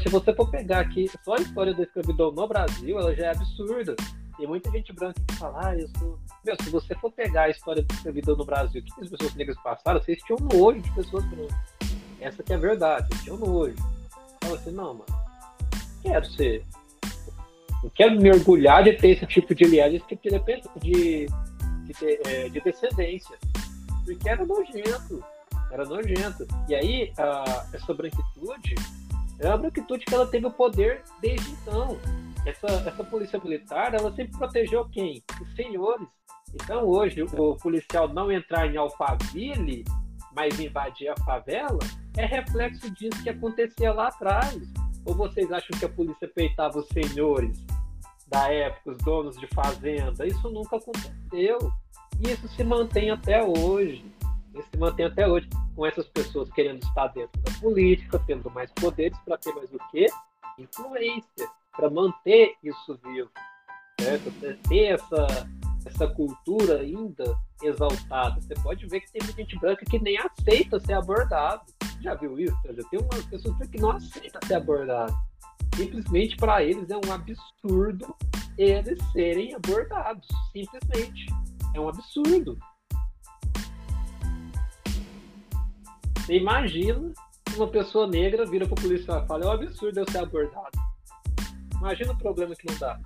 Se você for pegar aqui, só a história da escravidão no Brasil, ela já é absurda. Tem muita gente branca que fala, se você for pegar a história da escravidão no Brasil, o que as pessoas negras passaram, vocês tinham nojo de pessoas brancas. Essa que é a verdade, vocês tinham nojo. fala assim, não, mano, quero ser. Eu quero me orgulhar de ter esse tipo de aliança, esse tipo de descendência. Porque era nojento. Era nojento. E aí, essa branquitude, é uma branquitude que ela teve o poder desde então. Essa polícia militar, ela sempre protegeu quem? Os senhores. Então, hoje, o policial não entrar em Alphaville, mas invadir a favela, é reflexo disso que acontecia lá atrás. Ou vocês acham que a polícia peitava os senhores da época, os donos de fazenda? Isso nunca aconteceu. E isso se mantém até hoje. Isso se mantém até hoje. Com essas pessoas querendo estar dentro da política, tendo mais poderes para ter mais o quê? Influência. Para manter isso vivo. Certo? Ter essa cultura ainda exaltada. Você pode ver que tem gente branca que nem aceita ser abordado. Já viu isso? Já tem umas pessoas que não aceitam ser abordadas. Simplesmente para eles é um absurdo eles serem abordados. Simplesmente. É um absurdo. Você imagina uma pessoa negra vira para o policial e fala, é um absurdo eu ser abordado. Imagina o problema que não dá.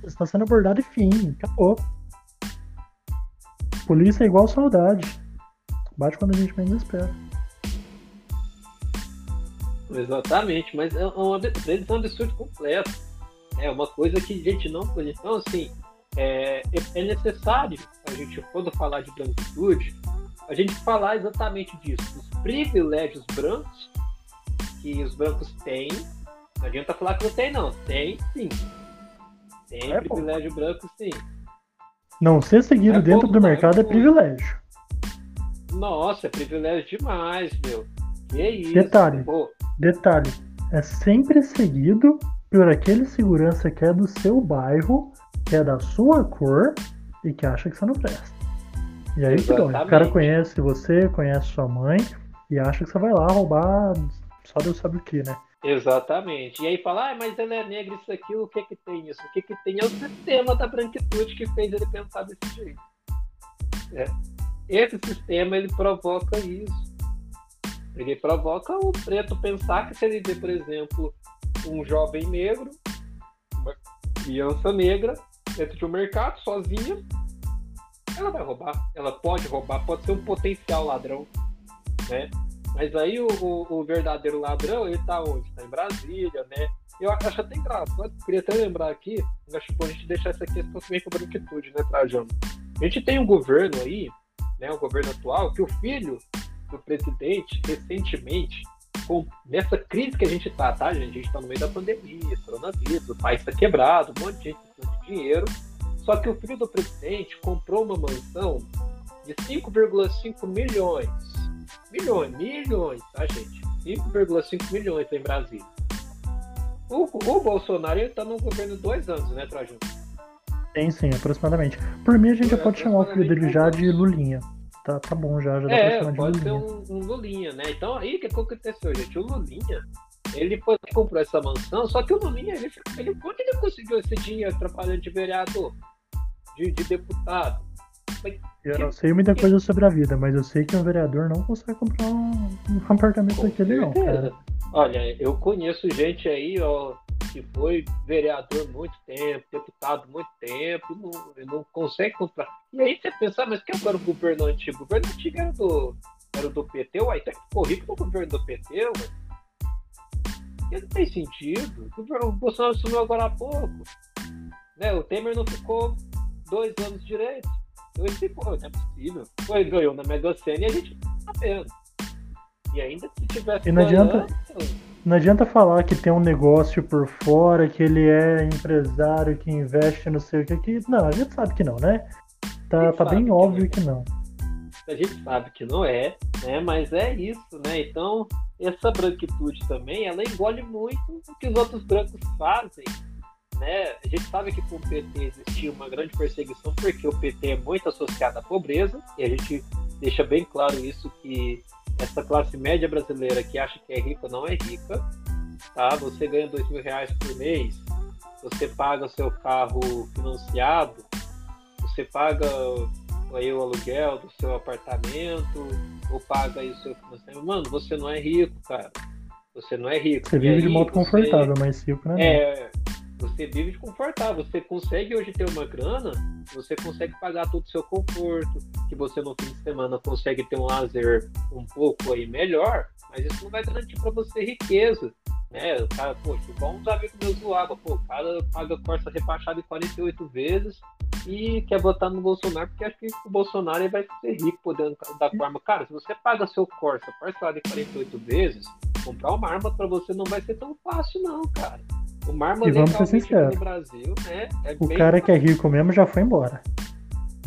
Você está sendo abordado e fim, acabou. Polícia é igual saudade. Bate quando a gente menos espera. Exatamente, mas é um absurdo completo. É uma coisa que a gente não pode. Então, assim, é necessário a gente, quando falar de branquitude, a gente falar exatamente disso. Os privilégios brancos que os brancos têm. Não adianta falar que não tem, não. Tem, sim. Tem privilégio branco, sim. Não ser seguido dentro do mercado é privilégio. Nossa, é privilégio demais, meu. Que isso? Detalhe. É sempre seguido por aquele segurança que é do seu bairro, que é da sua cor e que acha que você não presta. E aí que dói. O cara conhece você, conhece sua mãe e acha que você vai lá roubar só Deus sabe o que, né? Exatamente. E aí fala, mas ele é negro, isso aqui, o que que tem isso? O que que tem é o sistema da branquitude que fez ele pensar desse jeito. É. Esse sistema, ele provoca isso. Ele provoca o preto pensar que se ele vê, por exemplo, um jovem negro, uma criança negra, dentro de um mercado, sozinha, ela vai roubar. Ela pode roubar, pode ser um potencial ladrão, né? Mas aí o verdadeiro ladrão, ele tá onde? Tá em Brasília, né? Eu acho até engraçado, eu queria até lembrar aqui, acho que a gente deixar essa questão também com branquitude, né, Trajano? A gente tem um governo aí, né, um governo atual, que o filho do presidente, recentemente, nessa crise que a gente tá, gente? A gente tá no meio da pandemia, coronavírus, o país tá quebrado, um monte de gente precisando de dinheiro, só que o filho do presidente comprou uma mansão de 5,5 milhões. Milhões, tá, gente? 5,5 milhões em Brasília. O Bolsonaro, ele tá no governo 2 anos, né, Trajano? Tem sim, aproximadamente. Por mim, a gente já pode chamar o filho dele já de Lulinha. Tá bom, já dá pra chamar de Lulinha. Pode ser um Lulinha, né? Então, aí, o que aconteceu, gente? O Lulinha, ele comprou essa mansão, só que o Lulinha, quando ele conseguiu esse dinheiro trabalhando de vereador, de deputado? Eu não sei muita coisa sobre a vida, mas eu sei que um vereador não consegue comprar um apartamento daquele, não, cara. Olha, eu conheço gente aí, ó, que foi vereador muito tempo, deputado muito tempo, não consegue comprar. E aí você pensa, mas que agora o governo antigo? O governo antigo era do PT, uai, até que ficou rico no governo do PT, uai. Isso não tem sentido. O Bolsonaro sumiu agora há pouco. Né? O Temer não ficou 2 anos direito. Esse, pô, não é possível. Foi, ganhou na Mega Sena e a gente não tá vendo. E ainda se tivesse... E não adianta falar que tem um negócio por fora, que ele é empresário, que investe não sei o que. Não, a gente sabe que não, né? Tá bem óbvio que não. A gente sabe que não é, né? Mas é isso, né? Então, essa branquitude também, ela engole muito o que os outros brancos fazem. Né? A gente sabe que com o PT existia uma grande perseguição porque o PT é muito associado à pobreza e a gente deixa bem claro isso, que essa classe média brasileira que acha que é rica não é rica, tá? Você ganha R$2.000 por mês, você paga o seu carro financiado, você paga aí o aluguel do seu apartamento, ou paga aí o seu financiamento. Mano, você não é rico, cara. Você não é rico. Você vive de modo confortável, mas rico, né? É, você vive de confortável. Você consegue hoje ter uma grana, você consegue pagar todo o seu conforto, que você no fim de semana consegue ter um lazer um pouco aí melhor, mas isso não vai garantir pra você riqueza, né? O cara, poxa, igual uns amigos meus do água, pô, o cara paga Corsa rebaixada em 48 vezes e quer votar no Bolsonaro porque acha que o Bolsonaro ele vai ser rico podendo dar com arma. Cara, se você paga seu Corsa parcelado em 48 vezes, comprar uma arma pra você não vai ser tão fácil, não, cara. Uma arma legalmente no Brasil, né? É o cara que é rico mesmo já foi embora.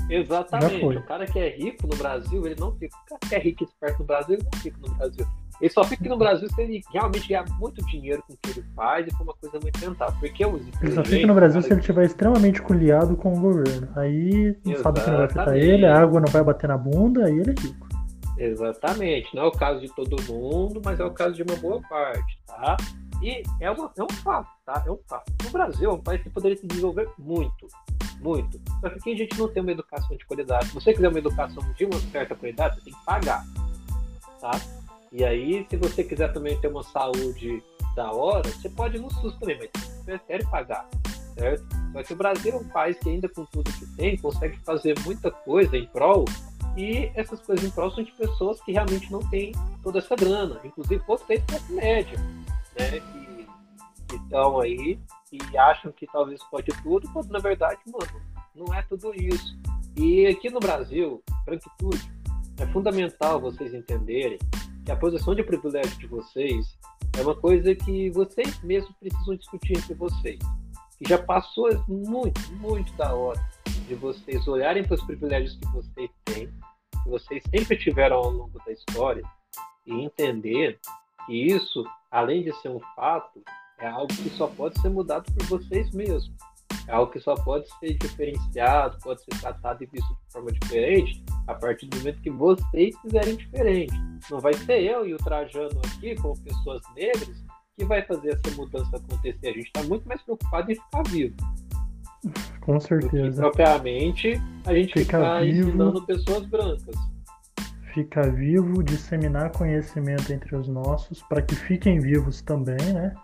Exatamente. O cara que é rico no Brasil, ele não fica. O cara que é rico e esperto no Brasil, ele não fica no Brasil. Ele só fica no Brasil se ele realmente ganhar muito dinheiro com o que ele faz e com uma coisa muito tentada. Porque ele só fica no Brasil se ele estiver extremamente culiado com o governo. Aí não sabe o que não vai afetar ele, a água não vai bater na bunda, aí ele é rico. Exatamente. Não é o caso de todo mundo, mas é o caso de uma boa parte, tá? E é um fato, tá? É um fato. No Brasil é um país que poderia se desenvolver muito, muito. Só que aqui a gente não tem uma educação de qualidade. Se você quiser uma educação de uma certa qualidade, você tem que pagar, tá? E aí, se você quiser também ter uma saúde da hora, você pode ir no SUS também, mas você prefere pagar, certo? Só que o Brasil é um país que ainda com tudo que tem, consegue fazer muita coisa em prol, e essas coisas em prol são de pessoas que realmente não têm toda essa grana. Inclusive, vocês classe média, né, que estão aí e acham que talvez pode tudo, quando na verdade, mano, não é tudo isso. E aqui no Brasil, branquitude, é fundamental vocês entenderem que a posição de privilégio de vocês é uma coisa que vocês mesmos precisam discutir entre vocês. E já passou muito, muito da hora de vocês olharem para os privilégios que vocês têm, que vocês sempre tiveram ao longo da história, e entender que isso, além de ser um fato, é algo que só pode ser mudado por vocês mesmos. É algo que só pode ser diferenciado, pode ser tratado e visto de forma diferente a partir do momento que vocês fizerem diferente. Não vai ser eu e o Trajano aqui, como pessoas negras, que vai fazer essa mudança acontecer. A gente está muito mais preocupado em ficar vivo. Com certeza. Propriamente, a gente ficar ensinando pessoas brancas. Ficar vivo, disseminar conhecimento entre os nossos, para que fiquem vivos também, né?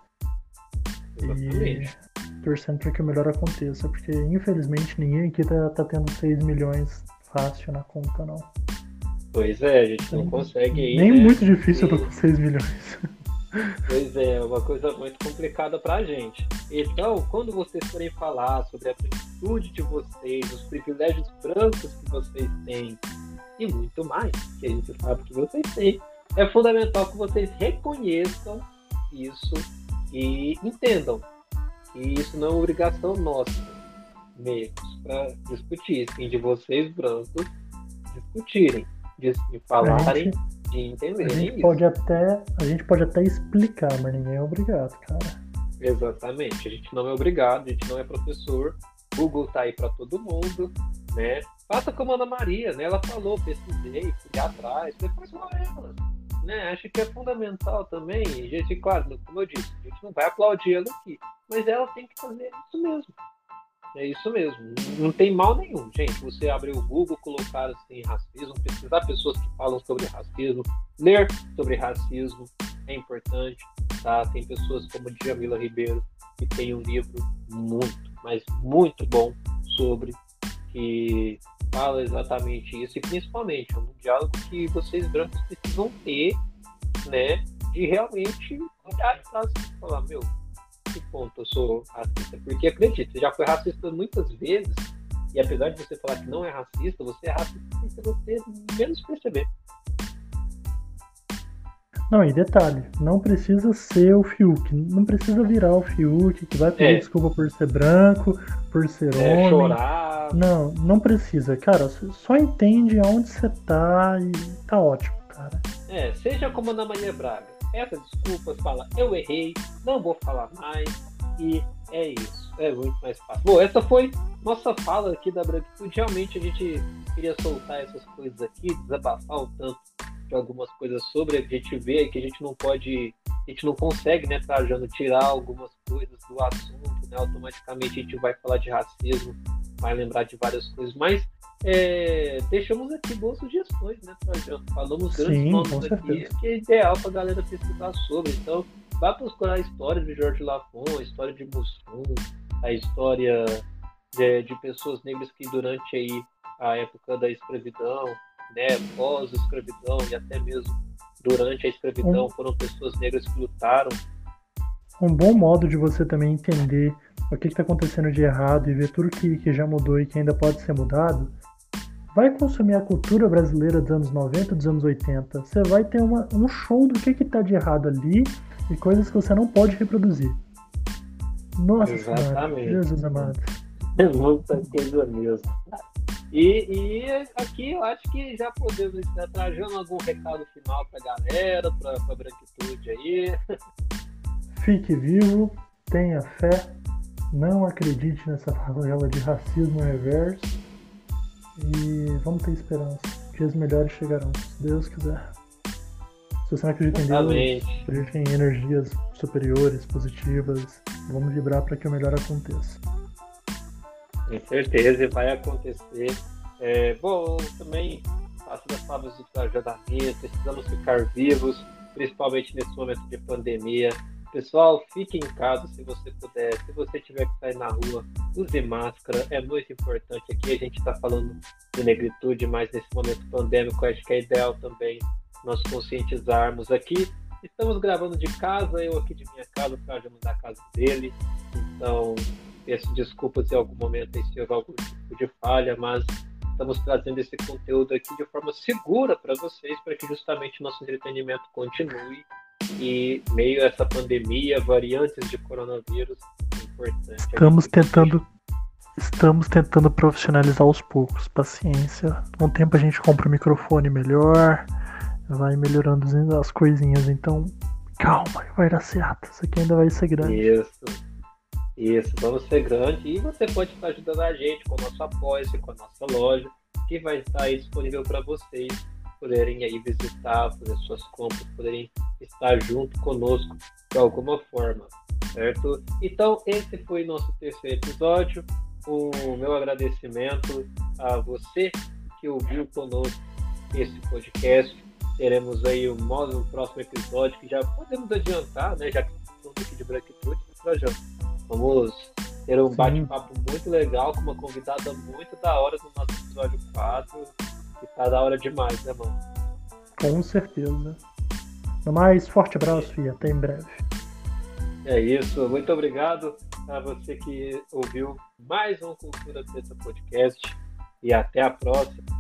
Exatamente. E torcendo para que o melhor aconteça, porque infelizmente ninguém aqui tá tendo 6 milhões fácil na conta, não. Pois é, a gente não consegue aí, nem né? Muito difícil tô com 6 milhões. Pois é, uma coisa muito complicada pra gente. Então, quando vocês forem falar sobre a atitude de vocês, os privilégios brancos que vocês têm e muito mais, que a gente sabe que vocês têm, é fundamental que vocês reconheçam isso e entendam que isso não é uma obrigação nossa negros para discutir, sim de vocês brancos discutirem, de falarem, de entenderem isso. A gente pode até explicar, mas ninguém é obrigado, cara. Exatamente, a gente não é obrigado, a gente não é professor. Google tá aí para todo mundo, né? Faça como a Ana Maria, né? Ela falou, pesquisei, fui atrás, depois não é ela. Né? Acho que é fundamental também, a gente, claro, como eu disse, a gente não vai aplaudir ela aqui, mas ela tem que fazer isso mesmo. É isso mesmo, não tem mal nenhum, gente. Você abrir o Google, colocar assim racismo, pesquisar pessoas que falam sobre racismo, ler sobre racismo é importante, tá? Tem pessoas como Djamila Ribeiro que tem um livro muito, mas muito bom sobre, que fala exatamente isso, e principalmente é um diálogo que vocês brancos precisam ter, né, de realmente olhar para e falar, meu, que ponto eu sou racista, porque acredito, você já foi racista muitas vezes, e apesar de você falar que não é racista, você é racista sem você menos perceber. Não, e detalhe, não precisa ser o Fiuk, não precisa virar o Fiuk, que vai pedir desculpa por ser branco, por ser homem. Chorar. Não, não precisa, cara, só entende aonde você tá e tá ótimo, cara. É, seja como a Ana Maria Braga, peça desculpas, fala, eu errei, não vou falar mais, e é isso, é muito mais fácil. Bom, essa foi nossa fala aqui da branquitude, realmente a gente queria soltar essas coisas aqui, desabafar um tanto de algumas coisas sobre, a gente vê que a gente não pode, a gente não consegue, né, Trajano, tirar algumas coisas do assunto, né, automaticamente a gente vai falar de racismo, vai lembrar de várias coisas, mas deixamos aqui boas sugestões, né, Trajano? Falamos grandes pontos aqui, que é ideal pra galera pesquisar sobre. Então, vá procurar histórias de Jorge Lafon, a história de Mussum, a história de pessoas negras que durante aí a época da escravidão, né, pós-escravidão e até mesmo durante a escravidão foram pessoas negras que lutaram. Um bom modo de você também entender o que está acontecendo de errado e ver tudo que já mudou e que ainda pode ser mudado, vai consumir a cultura brasileira dos anos 90, dos anos 80. Você vai ter um show do que está de errado ali e coisas que você não pode reproduzir. Nossa Senhora, Jesus amado. É muita coisa mesmo. E aqui eu acho que já podemos estar trazendo algum recado final pra galera, pra branquitude aí. Fique vivo, tenha fé, não acredite nessa favela de racismo reverso e vamos ter esperança. Dias melhores chegarão, se Deus quiser. Se você não acredita em Deus, acredite em energias superiores, positivas. Vamos vibrar para que o melhor aconteça. Com certeza, vai acontecer. Bom, também faço das palavras do Trajano, precisamos ficar vivos, principalmente nesse momento de pandemia. Pessoal, fique em casa se você puder. Se você tiver que sair na rua, use máscara, é muito importante. Aqui a gente está falando de negritude, mas nesse momento pandêmico acho que é ideal também nós conscientizarmos aqui. Estamos gravando de casa, eu aqui de minha casa, o Trajano da casa dele. Então, peço desculpas em algum momento se houve algum tipo de falha, mas estamos trazendo esse conteúdo aqui de forma segura para vocês, para que justamente nosso entretenimento continue. E meio a essa pandemia, variantes de coronavírus, é importante. Estamos tentando profissionalizar aos poucos, paciência. Com o tempo a gente compra um microfone melhor, vai melhorando as coisinhas, então calma, vai dar certo. Isso aqui ainda vai ser grande. Isso, vamos ser grande. E você pode estar ajudando a gente com o nosso apoio, com a nossa loja, que vai estar aí disponível para vocês poderem aí visitar, fazer suas compras, poderem estar junto conosco de alguma forma, certo? Então, esse foi nosso terceiro episódio. O meu agradecimento a você que ouviu conosco esse podcast. Teremos aí um próximo episódio que já podemos adiantar, né? Já que estamos aqui de branquitude, vamos ter um bate-papo muito legal com uma convidada muito da hora do nosso episódio 4, que tá da hora demais, né, mano? Com certeza. No mais, forte abraço e até em breve. É isso, muito obrigado a você que ouviu mais um Cultura Preta Podcast e até a próxima.